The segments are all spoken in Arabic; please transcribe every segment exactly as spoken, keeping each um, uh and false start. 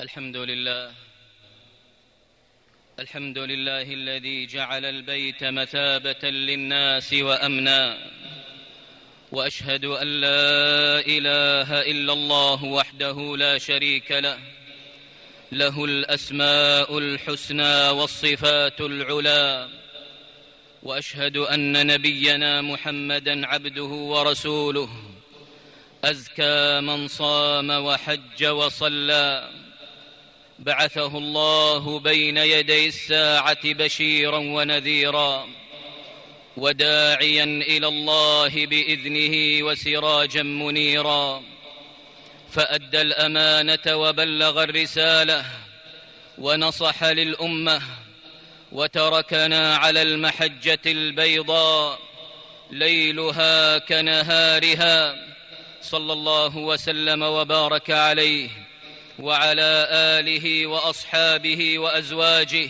الحمد لله الحمد لله الذي جعل البيت مثابة للناس وأمنا، وأشهد أن لا إله إلا الله وحده لا شريك له، له الأسماء الحسنى والصفات العلى، وأشهد أن نبينا محمدًا عبده ورسوله، أزكى من صام وحج وصلى، بعثه الله بين يدي الساعة بشيرًا ونذيرًا، وداعيًا إلى الله بإذنه وسراجًا منيرًا، فأدى الأمانة وبلغ الرسالة ونصح للأمة، وتركنا على المحجة البيضاء ليلها كنهارها، صلى الله وسلم وبارك عليه وعلى آله وأصحابه وأزواجه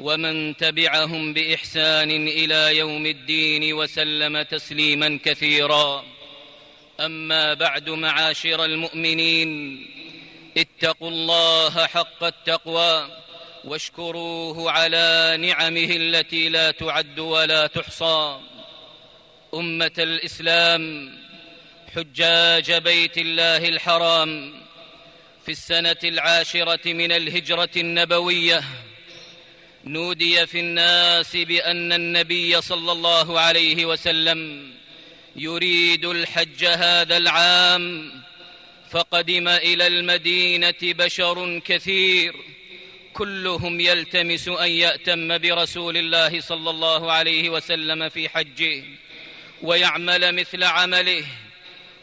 ومن تبعهم بإحسان إلى يوم الدين وسلم تسليما كثيرا. أما بعد، معاشر المؤمنين، اتقوا الله حق التقوى واشكروه على نعمه التي لا تعد ولا تحصى. أمة الإسلام، حجاج بيت الله الحرام، في السنة العاشرة من الهجرة النبوية نودي في الناس بأن النبي صلى الله عليه وسلم يريد الحج هذا العام، فقدم إلى المدينة بشر كثير كلهم يلتمس أن يأتم برسول الله صلى الله عليه وسلم في حجه ويعمل مثل عمله،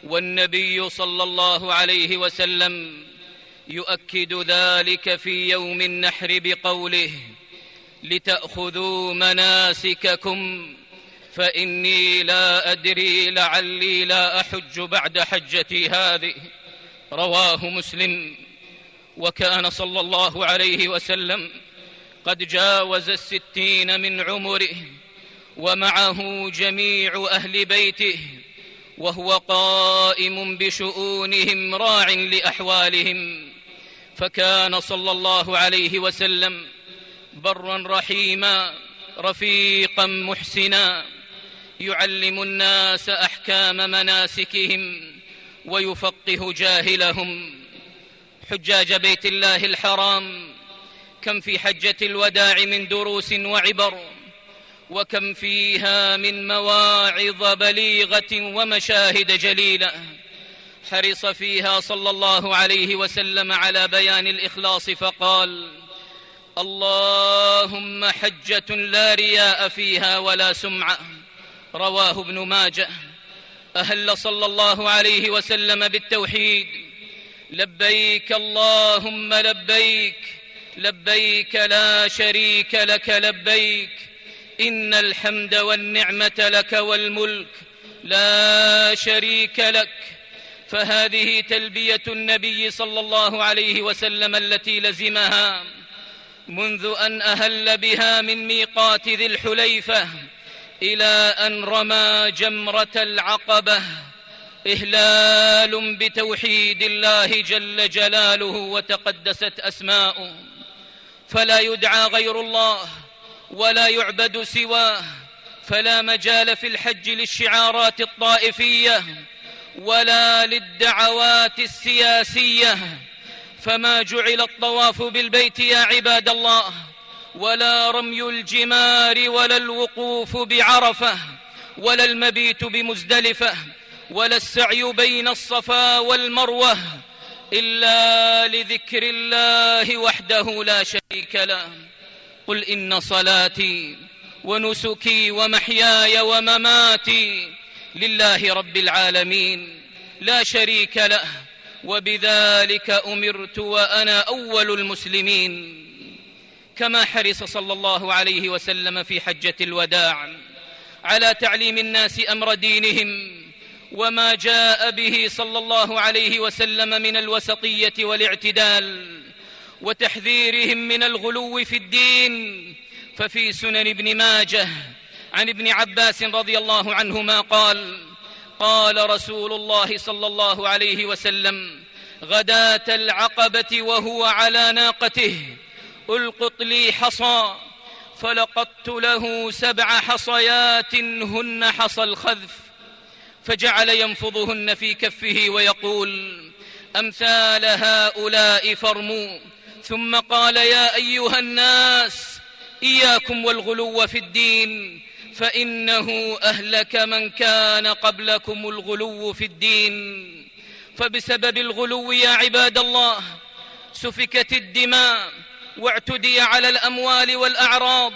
والنبي صلى الله عليه وسلم يؤكد ذلك في يوم النحر بقوله: لتأخذوا مناسككم فإني لا أدري لعلي لا أحج بعد حجتي هذه، رواه مسلم. وكان صلى الله عليه وسلم قد جاوز الستين من عمره، ومعه جميع أهل بيته، وهو قائم بشؤونهم راع لأحوالهم، فكان صلى الله عليه وسلم برًا رحيمًا رفيقًا محسنًا، يعلم الناس أحكام مناسكهم ويفقه جاهلهم. حجاج بيت الله الحرام، كم في حجة الوداع من دروس وعبر، وكم فيها من مواعظ بليغة ومشاهد جليلة، حرص فيها صلى الله عليه وسلم على بيان الإخلاص فقال: اللهم حجة لا رياء فيها ولا سمعة، رواه ابن ماجه. أهل صلى الله عليه وسلم بالتوحيد: لبيك اللهم لبيك، لبيك لا شريك لك لبيك، إن الحمد والنعمة لك والملك لا شريك لك. فهذه تلبية النبي صلى الله عليه وسلم التي لزمها منذ أن أهل بها من ميقات ذي الحليفة إلى أن رمى جمرة العقبة، إهلال بتوحيد الله جل جلاله وتقدست أسماؤه، فلا يدعى غير الله ولا يعبد سواه، فلا مجال في الحج للشعارات الطائفية ولا للدعوات السياسية. فما جعل الطواف بالبيت يا عباد الله، ولا رمي الجمار، ولا الوقوف بعرفة، ولا المبيت بمزدلفة، ولا السعي بين الصفا والمروة، إلا لذكر الله وحده لا شريك له. قل إن صلاتي ونسكي ومحياي ومماتي لله رب العالمين لا شريك له، وبذلك أمرت وأنا أول المسلمين. كما حرص صلى الله عليه وسلم في حجة الوداع على تعليم الناس أمر دينهم وما جاء به صلى الله عليه وسلم من الوسطية والاعتدال، وتحذيرهم من الغلو في الدين، ففي سنن ابن ماجه عن ابن عباس رضي الله عنهما قال: قال رسول الله صلى الله عليه وسلم: غداة العقبة وهو على ناقته: ألقط لي حصى. فلقطت له سبع حصيات هن حصى الخذف، فجعل ينفضهن في كفه ويقول: أمثال هؤلاء فارموا. ثم قال: يا أيها الناس، إياكم والغلو في الدين، فإنه أهلك من كان قبلكم الغلو في الدين. فبسبب الغلو يا عباد الله سفكت الدماء واعتدي على الأموال والأعراض،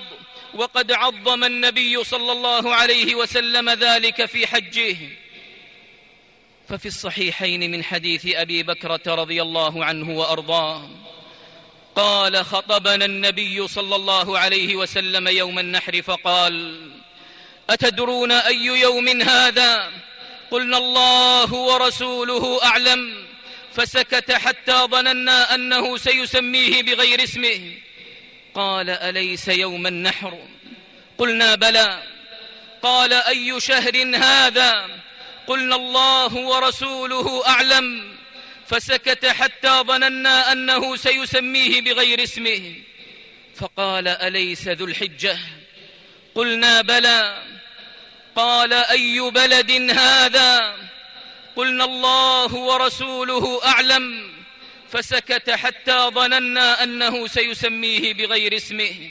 وقد عظم النبي صلى الله عليه وسلم ذلك في حجه. ففي الصحيحين من حديث أبي بكرة رضي الله عنه وأرضاه قال: خطبنا النبي صلى الله عليه وسلم يوم النحر فقال: أتدرون أي يوم هذا؟ قلنا: الله ورسوله أعلم. فسكت حتى ظننا أنه سيسميه بغير اسمه. قال: أليس يوم النحر؟ قلنا: بلى. قال: أي شهر هذا؟ قلنا: الله ورسوله أعلم. فسكت حتى ظننا أنه سيسميه بغير اسمه. فقال: أليس ذو الحجة؟ قلنا: بلى. قال: أي بلد هذا؟ قلنا: الله ورسوله أعلم. فسكت حتى ظننا أنه سيسميه بغير اسمه.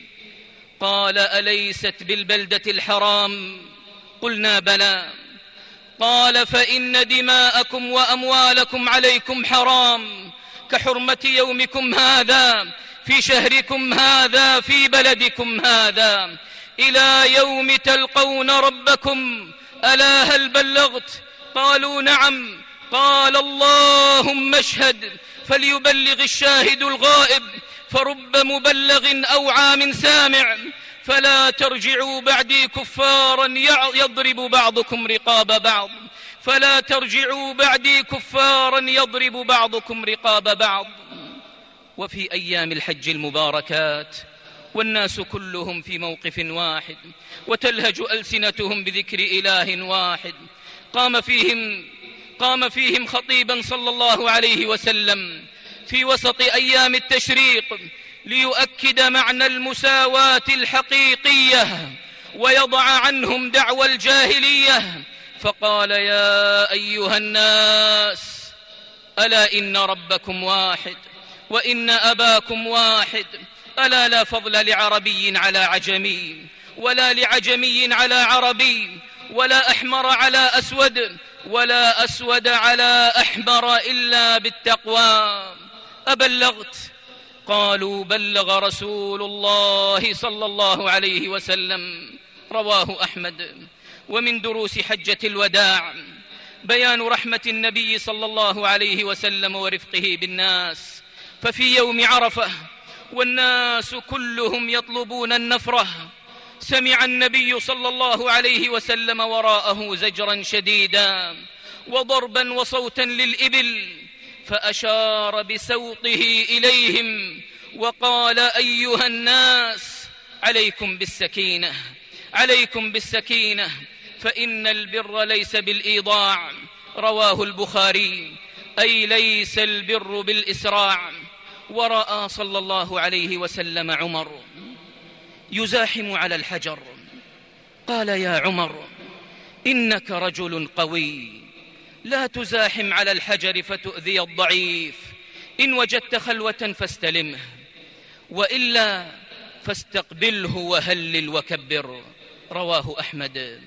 قال: أليست بالبلدة الحرام؟ قلنا: بلى. قال: فإن دماءكم وأموالكم عليكم حرام كحرمة يومكم هذا في شهركم هذا في بلدكم هذا إلى يوم تلقون ربكم، ألا هل بلغت؟ قالوا: نعم. قال: اللهم اشهد. فليبلغ الشاهد الغائب، فرب مبلغ أوعى من سامع. فلا ترجعوا بعدي كفارا يضرب بعضكم رقاب بعض فلا ترجعوا بعدي كفارا يضرب بعضكم رقاب بعض. وفي أيام الحج المباركات والناس كلهم في موقف واحد، وتلهج ألسنتهم بذكر إله واحد، قام فيهم قام فيهم خطيبا صلى الله عليه وسلم في وسط أيام التشريق ليؤكد معنى المساواة الحقيقية ويضع عنهم دعوى الجاهلية، فقال: يا أيها الناس، ألا إن ربكم واحد وإن أباكم واحد، ألا لا فضل لعربي على عجمي ولا لعجمي على عربي ولا أحمر على أسود ولا أسود على أحمر إلا بالتقوى. أبلغت؟ قالوا: بلغ رسول الله صلى الله عليه وسلم. رواه أحمد. ومن دروس حجة الوداع بيان رحمة النبي صلى الله عليه وسلم ورفقه بالناس. ففي يوم عرفة والناس كلهم يطلبون النفرة سمع النبي صلى الله عليه وسلم وراءه زجرا شديدا وضربا وصوتا للإبل، فأشار بسوطه إليهم وقال: أيها الناس، عليكم بالسكينة عليكم بالسكينة، فإن البر ليس بالإيضاع. رواه البخاري. أي ليس البر بالإسراع. ورأى صلى الله عليه وسلم عمر يزاحم على الحجر، قال: يا عمر، إنك رجل قوي، لا تزاحم على الحجر فتؤذي الضعيف. إن وجدت خلوة فاستلمه، وإلا فاستقبله وهلل وكبر. رواه أحمد.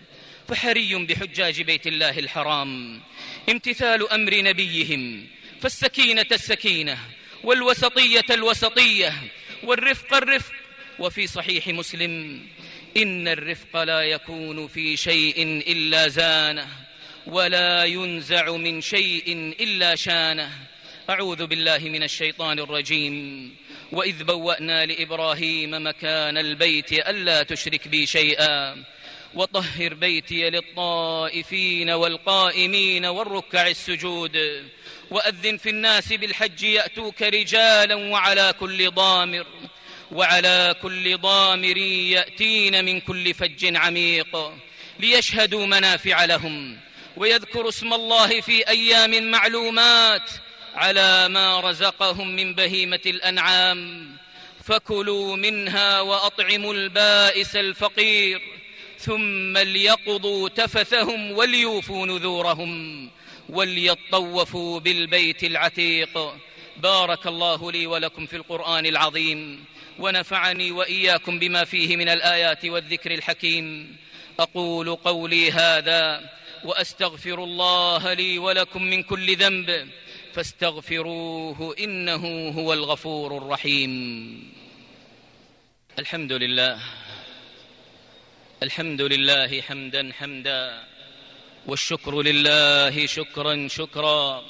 فحري بحجاج بيت الله الحرام امتثال أمر نبيهم، فالسكينة السكينة، والوسطية الوسطية، والرفق الرفق. وفي صحيح مسلم: إن الرفق لا يكون في شيء إلا زانه، ولا ينزع من شيء إلا شانه. أعوذ بالله من الشيطان الرجيم. وإذ بوأنا لإبراهيم مكان البيت ألا تشرك بي شيئا وطهر بيتي للطائفين والقائمين والركع السجود وأذن في الناس بالحج يأتوك رجالا وعلى كل ضامر وعلى كل ضامر يأتين من كل فج عميق ليشهدوا منافع لهم ويذكروا اسم الله في أيام معلومات على ما رزقهم من بهيمة الأنعام، فكلوا منها وأطعموا البائس الفقير، ثم ليقضوا تفثهم وليوفوا نذورهم وليطوفوا بالبيت العتيق. بارك الله لي ولكم في القرآن العظيم، ونفعني وإياكم بما فيه من الآيات والذكر الحكيم. أقول قولي هذا وأستغفر الله لي ولكم من كل ذنب، فاستغفروه إنه هو الغفور الرحيم. الحمد لله الحمد لله حمدا حمدا، والشكر لله شكرا شكرا،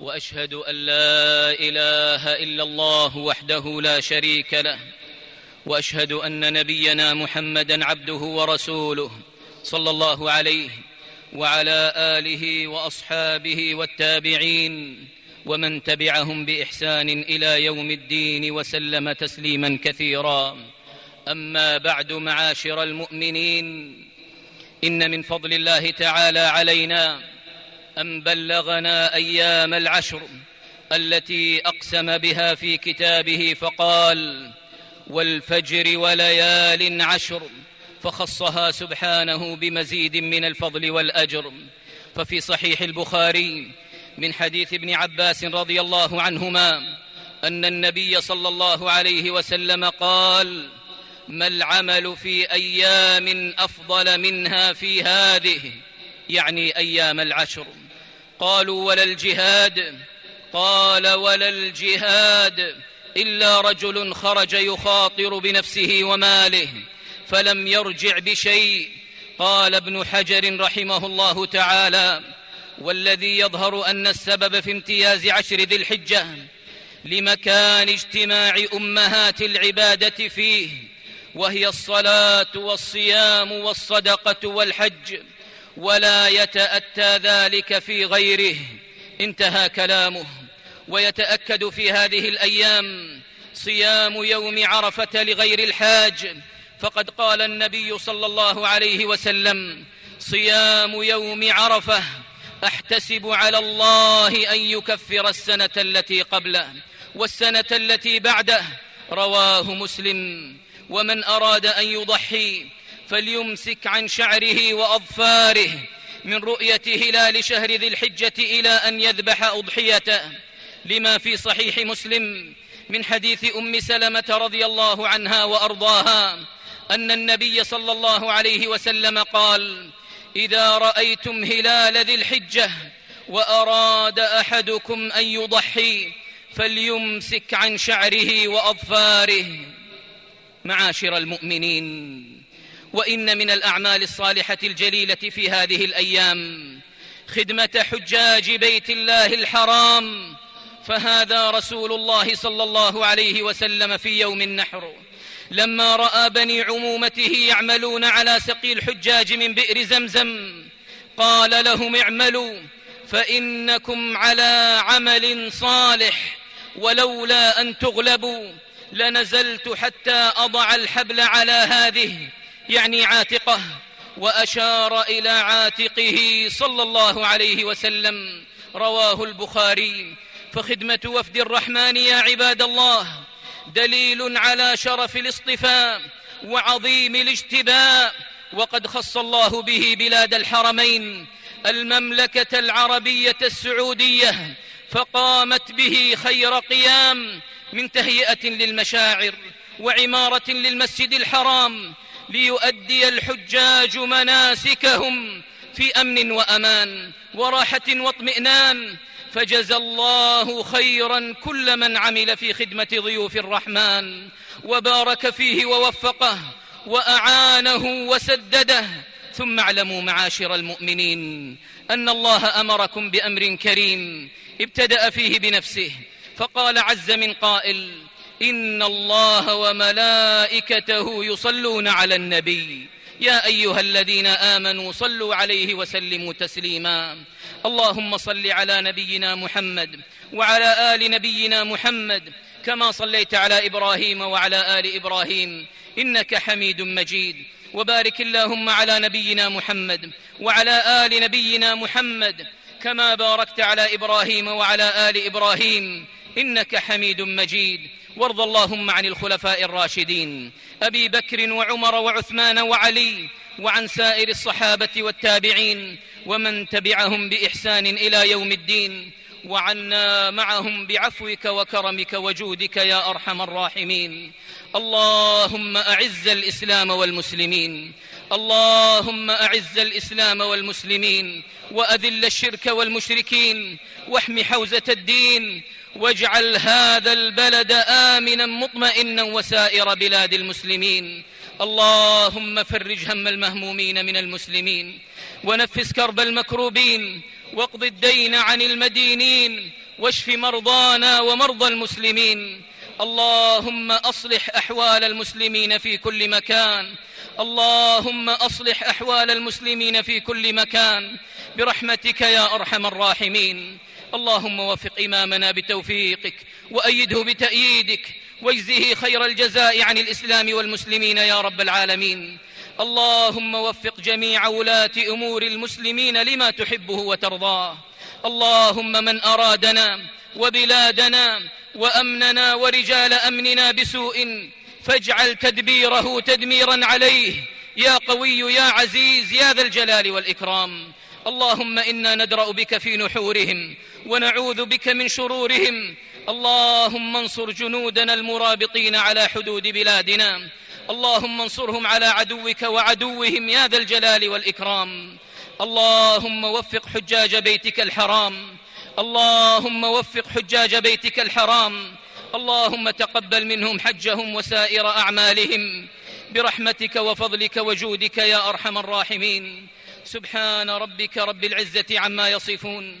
وأشهد أن لا إله إلا الله وحده لا شريك له، وأشهد أن نبينا محمدا عبده ورسوله صلى الله عليه وعلى آله وأصحابه والتابعين ومن تبعهم بإحسان إلى يوم الدين وسلم تسليما كثيرا. أما بعد، معاشر المؤمنين، إن من فضل الله تعالى علينا أن بلغنا أيام العشر التي أقسم بها في كتابه فقال: والفجر وليال عشر، فخصها سبحانه بمزيد من الفضل والأجر. ففي صحيح البخاري من حديث ابن عباس رضي الله عنهما أن النبي صلى الله عليه وسلم قال: ما العمل في أيام أفضل منها في هذه، يعني أيام العشر. قالوا: ولا الجهاد؟ قال: ولا الجهاد إلا رجل خرج يخاطر بنفسه وماله فلم يرجع بشيء. قال ابن حجر رحمه الله تعالى: والذي يظهر أن السبب في امتياز عشر ذي الحجة لمكان اجتماع أمهات العبادة فيه، وهي الصلاة والصيام والصدقة والحج، ولا يتأتى ذلك في غيره. انتهى كلامه. ويتأكد في هذه الأيام صيام يوم عرفة لغير الحاج، فقد قال النبي صلى الله عليه وسلم: صيام يوم عرفة أحتسب على الله أن يكفر السنة التي قبله والسنة التي بعده. رواه مسلم. ومن أراد أن يضحي فليمسك عن شعره وأظفاره من رؤية هلال شهر ذي الحجة إلى أن يذبح أضحيته، لما في صحيح مسلم من حديث أم سلمة رضي الله عنها وأرضاها أن النبي صلى الله عليه وسلم قال: إذا رأيتم هلال ذي الحجة وأراد أحدكم أن يضحي فليمسك عن شعره وأظفاره. معاشر المؤمنين، وإن من الأعمال الصالحة الجليلة في هذه الأيام خدمة حجاج بيت الله الحرام، فهذا رسول الله صلى الله عليه وسلم في يوم النحر لما رأى بني عمومته يعملون على سقي الحجاج من بئر زمزم قال لهم: اعملوا فإنكم على عمل صالح، ولولا أن تغلبوا لنزلت حتى أضع الحبل على هذه، يعني عاتقه. وأشار إلى عاتقه صلى الله عليه وسلم. رواه البخاري. فخدمة وفد الرحمن يا عباد الله دليل على شرف الاصطفاء وعظيم الاجتباء، وقد خص الله به بلاد الحرمين المملكة العربية السعودية، فقامت به خير قيام من تهيئة للمشاعر وعمارة للمسجد الحرام ليؤدي الحجاج مناسكهم في أمن وأمان وراحة واطمئنان. فجزى الله خيرا كل من عمل في خدمة ضيوف الرحمن، وبارك فيه ووفقه وأعانه وسدده. ثم اعلموا معاشر المؤمنين أن الله أمركم بأمر كريم ابتدأ فيه بنفسه، فقال عز من قائل: إن الله وملائكته يصلون على النبي يا أيها الذين آمنوا صلوا عليه وسلموا تسليما. اللهم صل على نبينا محمد وعلى آل نبينا محمد كما صليت على إبراهيم وعلى آل إبراهيم إنك حميد مجيد. وبارك اللهم على نبينا محمد وعلى آل نبينا محمد كما باركت على إبراهيم وعلى آل إبراهيم إنك حميد مجيد. وارض اللهم عن الخلفاء الراشدين أبي بكر وعمر وعثمان وعلي، وعن سائر الصحابة والتابعين ومن تبعهم بإحسان إلى يوم الدين، وعنا معهم بعفوك وكرمك وجودك يا أرحم الراحمين. اللهم أعز الإسلام والمسلمين، اللهم أعز الإسلام والمسلمين، وأذل الشرك والمشركين، واحم حوزة الدين، واجعل هذا البلد آمنا مطمئنا وسائر بلاد المسلمين. اللهم فرج هم المهمومين من المسلمين، ونفس كرب المكروبين، واقض الدين عن المدينين، واشف مرضانا ومرضى المسلمين. اللهم أصلح أحوال المسلمين في كل مكان، اللهم أصلح أحوال المسلمين في كل مكان برحمتك يا أرحم الراحمين. اللهم وفق إمامنا بتوفيقك، وأيده بتأييدك، واجزه خير الجزاء عن الإسلام والمسلمين يا رب العالمين. اللهم وفق جميع ولاة أمور المسلمين لما تحبه وترضاه. اللهم من أرادنا وبلادنا وأمننا ورجال أمننا بسوء فاجعل تدبيره تدميرا عليه يا قوي يا عزيز يا ذا الجلال والإكرام. اللهم إنا ندرأ بك في نحورهم ونعوذ بك من شرورهم. اللهم انصر جنودنا المرابطين على حدود بلادنا، اللهم انصرهم على عدوك وعدوهم يا ذا الجلال والإكرام. اللهم وفق حجاج بيتك الحرام، اللهم وفق حجاج بيتك الحرام، اللهم تقبل منهم حجهم وسائر أعمالهم برحمتك وفضلك وجودك يا أرحم الراحمين. سبحان ربك رب العزة عما يصفون،